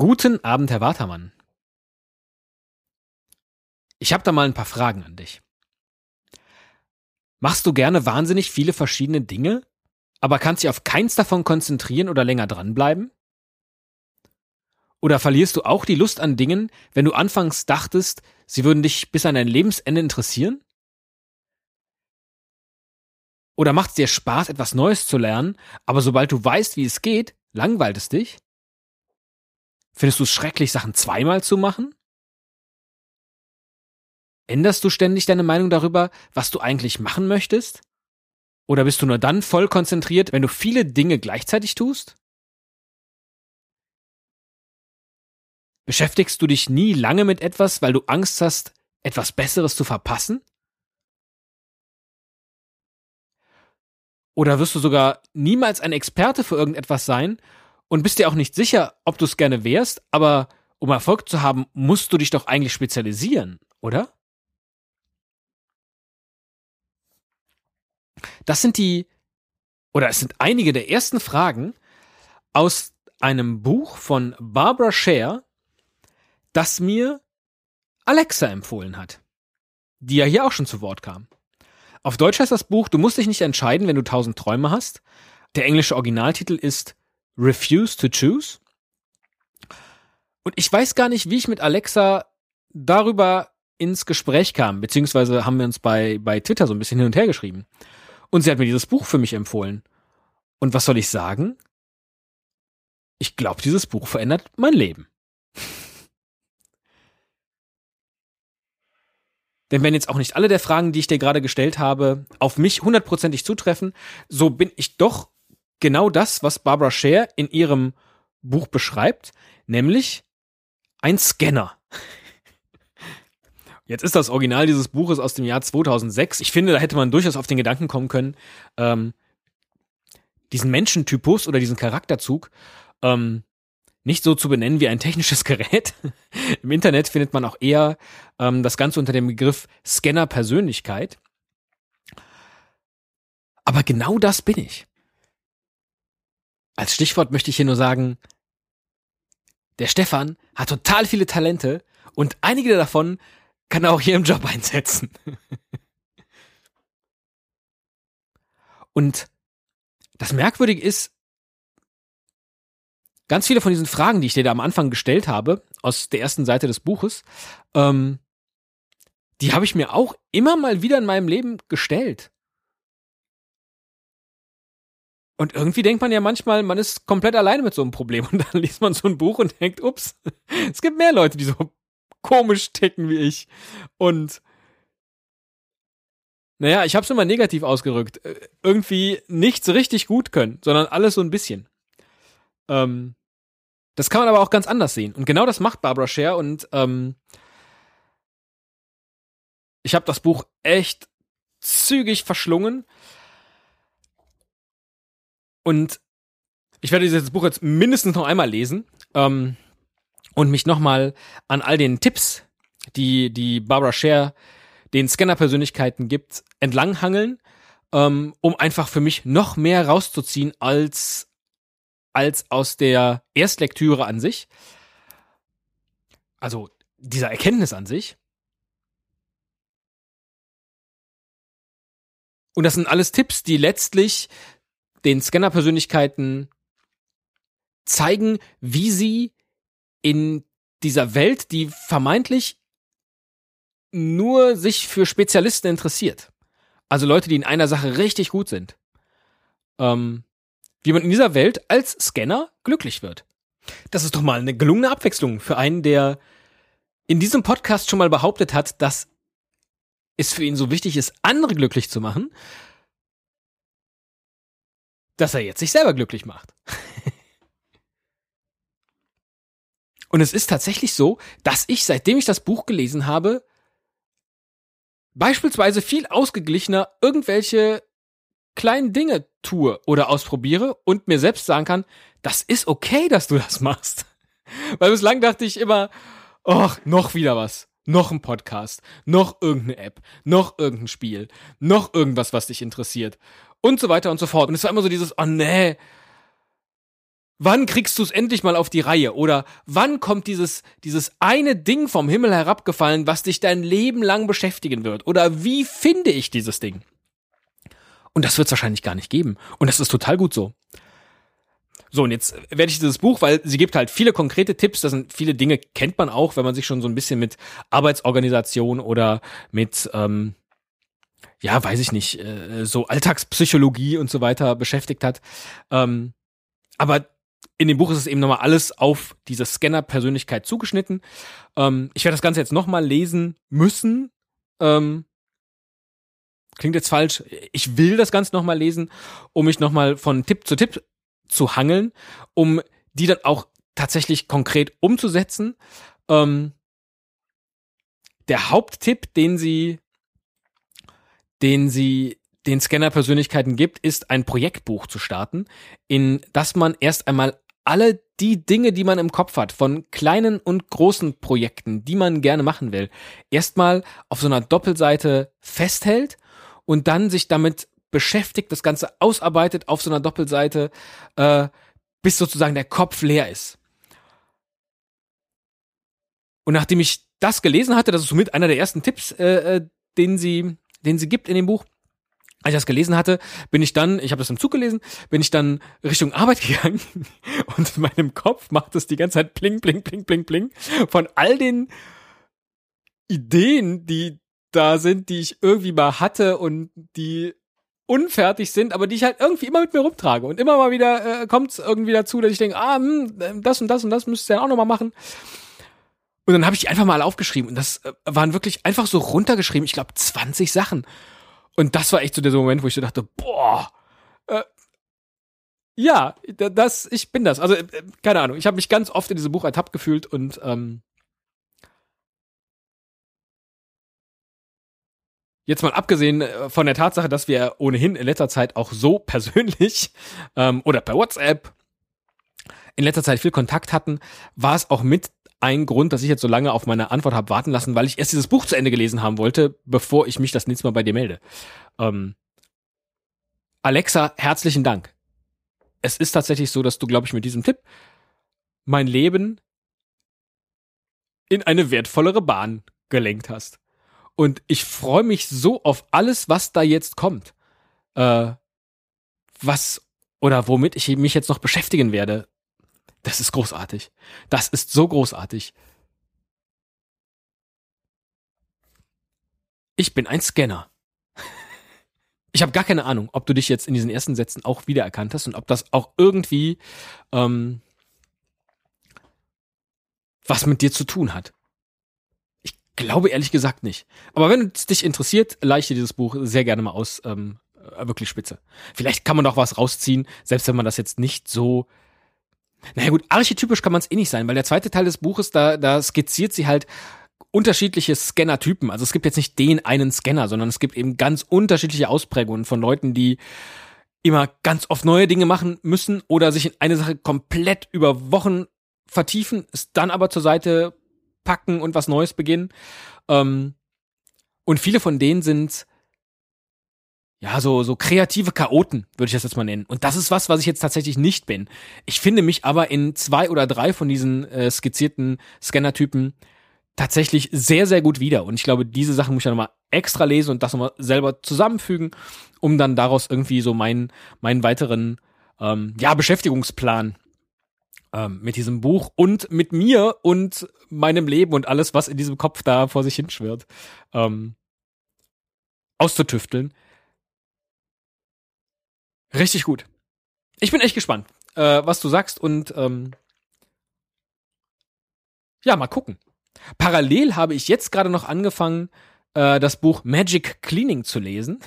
Guten Abend, Herr Watermann. Ich habe da mal ein paar Fragen an dich. Machst du gerne wahnsinnig viele verschiedene Dinge, aber kannst dich auf keins davon konzentrieren oder länger dranbleiben? Oder verlierst du auch die Lust an Dingen, wenn du anfangs dachtest, sie würden dich bis an dein Lebensende interessieren? Oder macht es dir Spaß, etwas Neues zu lernen, aber sobald du weißt, wie es geht, langweilt es dich? Findest du es schrecklich, Sachen zweimal zu machen? Änderst du ständig deine Meinung darüber, was du eigentlich machen möchtest? Oder bist du nur dann voll konzentriert, wenn du viele Dinge gleichzeitig tust? Beschäftigst du dich nie lange mit etwas, weil du Angst hast, etwas Besseres zu verpassen? Oder wirst du sogar niemals ein Experte für irgendetwas sein, und bist dir auch nicht sicher, ob du es gerne wärst, aber um Erfolg zu haben, musst du dich doch eigentlich spezialisieren, oder? Es sind einige der ersten Fragen aus einem Buch von Barbara Sher, das mir Alexa empfohlen hat, die ja hier auch schon zu Wort kam. Auf Deutsch heißt das Buch, Du musst dich nicht entscheiden, wenn du 1000 Träume hast. Der englische Originaltitel ist Refuse to Choose. Und ich weiß gar nicht, wie ich mit Alexa darüber ins Gespräch kam, beziehungsweise haben wir uns bei Twitter so ein bisschen hin und her geschrieben. Und sie hat mir dieses Buch für mich empfohlen. Und was soll ich sagen? Ich glaube, dieses Buch verändert mein Leben. Denn wenn jetzt auch nicht alle der Fragen, die ich dir gerade gestellt habe, auf mich 100%ig zutreffen, so bin ich doch genau das, was Barbara Sher in ihrem Buch beschreibt, nämlich ein Scanner. Jetzt ist das Original dieses Buches aus dem Jahr 2006. Ich finde, da hätte man durchaus auf den Gedanken kommen können, diesen Menschentypus oder diesen Charakterzug nicht so zu benennen wie ein technisches Gerät. Im Internet findet man auch eher das Ganze unter dem Begriff Scanner-Persönlichkeit. Aber genau das bin ich. Als Stichwort möchte ich hier nur sagen, der Stefan hat total viele Talente und einige davon kann er auch hier im Job einsetzen. Und das Merkwürdige ist, ganz viele von diesen Fragen, die ich dir da am Anfang gestellt habe, aus der ersten Seite des Buches, die habe ich mir auch immer mal wieder in meinem Leben gestellt. Und irgendwie denkt man ja manchmal, man ist komplett alleine mit so einem Problem. Und dann liest man so ein Buch und denkt, ups, es gibt mehr Leute, die so komisch ticken wie ich. Und naja, ich habe es immer negativ ausgerückt. Irgendwie nichts richtig gut können, sondern alles so ein bisschen. Das kann man aber auch ganz anders sehen. Und genau das macht Barbara Sher. Und ich habe das Buch echt zügig verschlungen. Und ich werde dieses Buch jetzt mindestens noch einmal lesen und mich nochmal an all den Tipps, die Barbara Sher den Scanner-Persönlichkeiten gibt, entlanghangeln, um einfach für mich noch mehr rauszuziehen als aus der Erstlektüre an sich. Also dieser Erkenntnis an sich. Und das sind alles Tipps, die letztlich den Scanner-Persönlichkeiten zeigen, wie sie in dieser Welt, die vermeintlich nur sich für Spezialisten interessiert, also Leute, die in einer Sache richtig gut sind, wie man in dieser Welt als Scanner glücklich wird. Das ist doch mal eine gelungene Abwechslung für einen, der in diesem Podcast schon mal behauptet hat, dass es für ihn so wichtig ist, andere glücklich zu machen, dass er jetzt sich selber glücklich macht. Und es ist tatsächlich so, dass ich, seitdem ich das Buch gelesen habe, beispielsweise viel ausgeglichener irgendwelche kleinen Dinge tue oder ausprobiere und mir selbst sagen kann, das ist okay, dass du das machst. Weil bislang dachte ich immer, ach, noch wieder was. Noch ein Podcast, noch irgendeine App, noch irgendein Spiel, noch irgendwas, was dich interessiert und so weiter und so fort. Und es war immer so dieses, oh nee, wann kriegst du es endlich mal auf die Reihe? Oder wann kommt dieses eine Ding vom Himmel herabgefallen, was dich dein Leben lang beschäftigen wird? Oder wie finde ich dieses Ding? Und das wird es wahrscheinlich gar nicht geben. Und das ist total gut so. So, und jetzt werde ich dieses Buch, weil sie gibt halt viele konkrete Tipps, das sind viele Dinge, kennt man auch, wenn man sich schon so ein bisschen mit Arbeitsorganisation oder mit, so Alltagspsychologie und so weiter beschäftigt hat. Aber in dem Buch ist es eben nochmal alles auf diese Scanner-Persönlichkeit zugeschnitten. Ich werde das Ganze jetzt nochmal lesen müssen. Klingt jetzt falsch. Ich will das Ganze nochmal lesen, um mich nochmal von Tipp zu hangeln, um die dann auch tatsächlich konkret umzusetzen. Der Haupttipp, den sie den Scanner-Persönlichkeiten gibt, ist, ein Projektbuch zu starten, in das man erst einmal alle die Dinge, die man im Kopf hat, von kleinen und großen Projekten, die man gerne machen will, erstmal auf so einer Doppelseite festhält und dann sich damit beschäftigt, das Ganze ausarbeitet auf so einer Doppelseite, bis sozusagen der Kopf leer ist. Und nachdem ich das gelesen hatte, das ist somit einer der ersten Tipps, den sie gibt in dem Buch, als ich das gelesen hatte, ich habe das im Zug gelesen, bin ich dann Richtung Arbeit gegangen und in meinem Kopf macht es die ganze Zeit pling, pling, pling, pling, pling von all den Ideen, die da sind, die ich irgendwie mal hatte und die unfertig sind, aber die ich halt irgendwie immer mit mir rumtrage. Und immer mal wieder kommt es irgendwie dazu, dass ich denke, das und das müsstest du ja auch nochmal machen. Und dann habe ich die einfach mal aufgeschrieben. Und das waren wirklich einfach so runtergeschrieben, ich glaube 20 Sachen. Und das war echt so der Moment, wo ich so dachte, ich bin das. Also, keine Ahnung, ich habe mich ganz oft in diesem Buch ertappt gefühlt und jetzt mal abgesehen von der Tatsache, dass wir ohnehin in letzter Zeit auch so persönlich oder per WhatsApp in letzter Zeit viel Kontakt hatten, war es auch mit ein Grund, dass ich jetzt so lange auf meine Antwort habe warten lassen, weil ich erst dieses Buch zu Ende gelesen haben wollte, bevor ich mich das nächste Mal bei dir melde. Alexa, herzlichen Dank. Es ist tatsächlich so, dass du, glaube ich, mit diesem Tipp mein Leben in eine wertvollere Bahn gelenkt hast. Und ich freue mich so auf alles, was da jetzt kommt. Womit ich mich jetzt noch beschäftigen werde. Das ist großartig. Das ist so großartig. Ich bin ein Scanner. Ich habe gar keine Ahnung, ob du dich jetzt in diesen ersten Sätzen auch wiedererkannt hast und ob das auch irgendwie was mit dir zu tun hat. Ich glaube ehrlich gesagt nicht. Aber wenn es dich interessiert, leih dir dieses Buch sehr gerne mal aus. Wirklich spitze. Vielleicht kann man doch was rausziehen, selbst wenn man das jetzt nicht so... Naja gut, archetypisch kann man es eh nicht sein, weil der zweite Teil des Buches, da skizziert sie halt unterschiedliche Scanner-Typen. Also es gibt jetzt nicht den einen Scanner, sondern es gibt eben ganz unterschiedliche Ausprägungen von Leuten, die immer ganz oft neue Dinge machen müssen oder sich in eine Sache komplett über Wochen vertiefen, es dann aber zur Seite packen und was Neues beginnen. Und viele von denen sind ja so kreative Chaoten, würde ich das jetzt mal nennen. Und das ist was ich jetzt tatsächlich nicht bin. Ich finde mich aber in 2 oder 3 von diesen skizzierten Scanner-Typen tatsächlich sehr, sehr gut wieder. Und ich glaube, diese Sachen muss ich dann nochmal extra lesen und das nochmal selber zusammenfügen, um dann daraus irgendwie so meinen weiteren Beschäftigungsplan mit diesem Buch und mit mir und meinem Leben und alles, was in diesem Kopf da vor sich hinschwirrt, auszutüfteln. Richtig gut. Ich bin echt gespannt, was du sagst und mal gucken. Parallel habe ich jetzt gerade noch angefangen, das Buch Magic Cleaning zu lesen,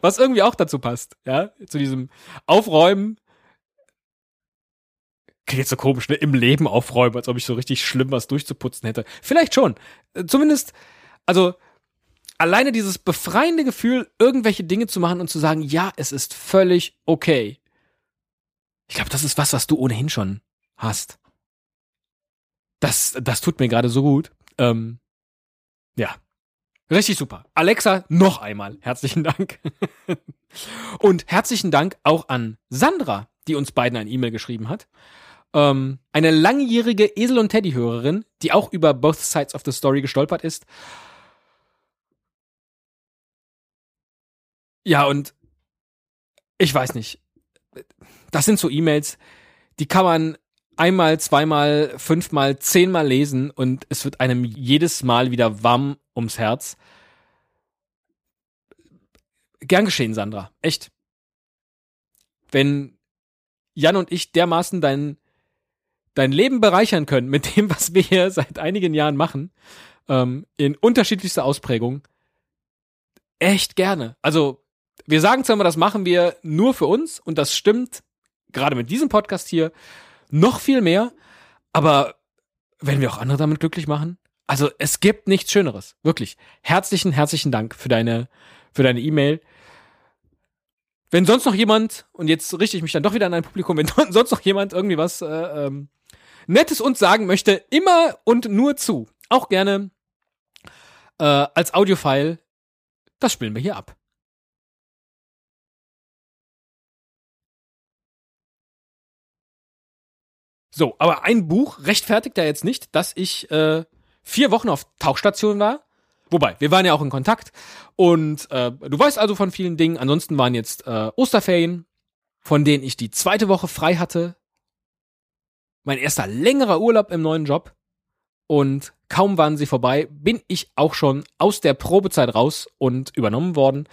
was irgendwie auch dazu passt, ja, zu diesem Aufräumen. Klingt jetzt so komisch, ne? Im Leben aufräumen, als ob ich so richtig schlimm was durchzuputzen hätte. Vielleicht schon. Zumindest, also alleine dieses befreiende Gefühl, irgendwelche Dinge zu machen und zu sagen, ja, es ist völlig okay. Ich glaube, das ist was du ohnehin schon hast. Das tut mir gerade so gut. Richtig super. Alexa, noch einmal. Herzlichen Dank. Und herzlichen Dank auch an Sandra, die uns beiden eine E-Mail geschrieben hat. Eine langjährige Esel- und Teddy-Hörerin, die auch über Both Sides of the Story gestolpert ist. Ja, und ich weiß nicht. Das sind so E-Mails, die kann man einmal, zweimal, fünfmal, 10-mal lesen und es wird einem jedes Mal wieder warm ums Herz. Gern geschehen, Sandra. Echt. Wenn Jan und ich dermaßen dein Leben bereichern können mit dem, was wir hier seit einigen Jahren machen, in unterschiedlichster Ausprägung, echt gerne. Also, wir sagen zwar immer, das machen wir nur für uns und das stimmt, gerade mit diesem Podcast hier, noch viel mehr, aber wenn wir auch andere damit glücklich machen, also es gibt nichts Schöneres, wirklich. Herzlichen Dank für deine E-Mail. Wenn sonst noch jemand, und jetzt richte ich mich dann doch wieder an ein Publikum, wenn sonst noch jemand irgendwie was Nettes uns sagen möchte, immer und nur zu. Auch gerne als Audiofile. Das spielen wir hier ab. So, aber ein Buch rechtfertigt ja jetzt nicht, dass ich 4 Wochen auf Tauchstation war. Wobei, wir waren ja auch in Kontakt und du weißt also von vielen Dingen. Ansonsten waren jetzt Osterferien, von denen ich die 2. Woche frei hatte. Mein erster längerer Urlaub im neuen Job und kaum waren sie vorbei, bin ich auch schon aus der Probezeit raus und übernommen worden.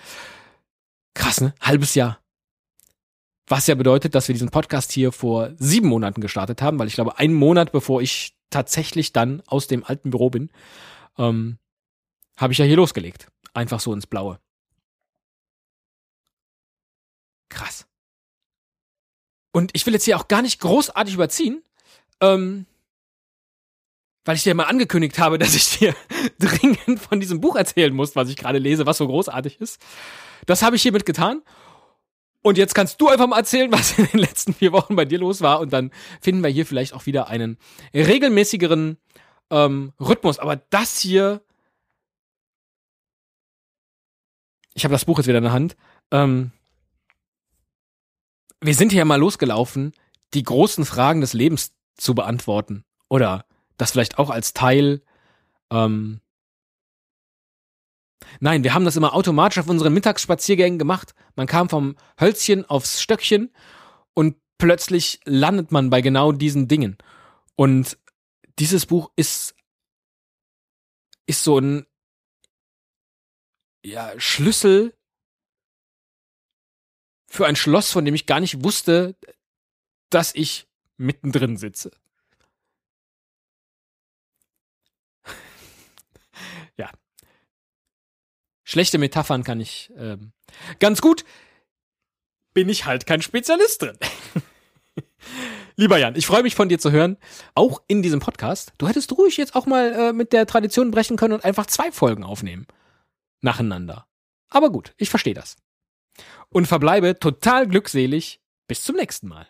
Krass, ne? Halbes Jahr. Was ja bedeutet, dass wir diesen Podcast hier vor 7 Monaten gestartet haben, weil ich glaube, einen Monat bevor ich tatsächlich dann aus dem alten Büro bin, habe ich ja hier losgelegt. Einfach so ins Blaue. Krass. Und ich will jetzt hier auch gar nicht großartig überziehen, weil ich dir mal angekündigt habe, dass ich dir dringend von diesem Buch erzählen muss, was ich gerade lese, was so großartig ist. Das habe ich hiermit getan. Und jetzt kannst du einfach mal erzählen, was in den letzten 4 Wochen bei dir los war. Und dann finden wir hier vielleicht auch wieder einen regelmäßigeren Rhythmus. Aber das hier, ich habe das Buch jetzt wieder in der Hand, wir sind hier mal losgelaufen, die großen Fragen des Lebens zu beantworten. Oder das vielleicht auch als Teil nein, wir haben das immer automatisch auf unseren Mittagsspaziergängen gemacht. Man kam vom Hölzchen aufs Stöckchen und plötzlich landet man bei genau diesen Dingen. Und dieses Buch ist so ein Schlüssel für ein Schloss, von dem ich gar nicht wusste, dass ich mittendrin sitze. Schlechte Metaphern kann ich ganz gut. Bin ich halt kein Spezialist drin. Lieber Jan, ich freue mich von dir zu hören. Auch in diesem Podcast. Du hättest ruhig jetzt auch mal mit der Tradition brechen können und einfach 2 Folgen aufnehmen. Nacheinander. Aber gut, ich verstehe das. Und verbleibe total glückselig. Bis zum nächsten Mal.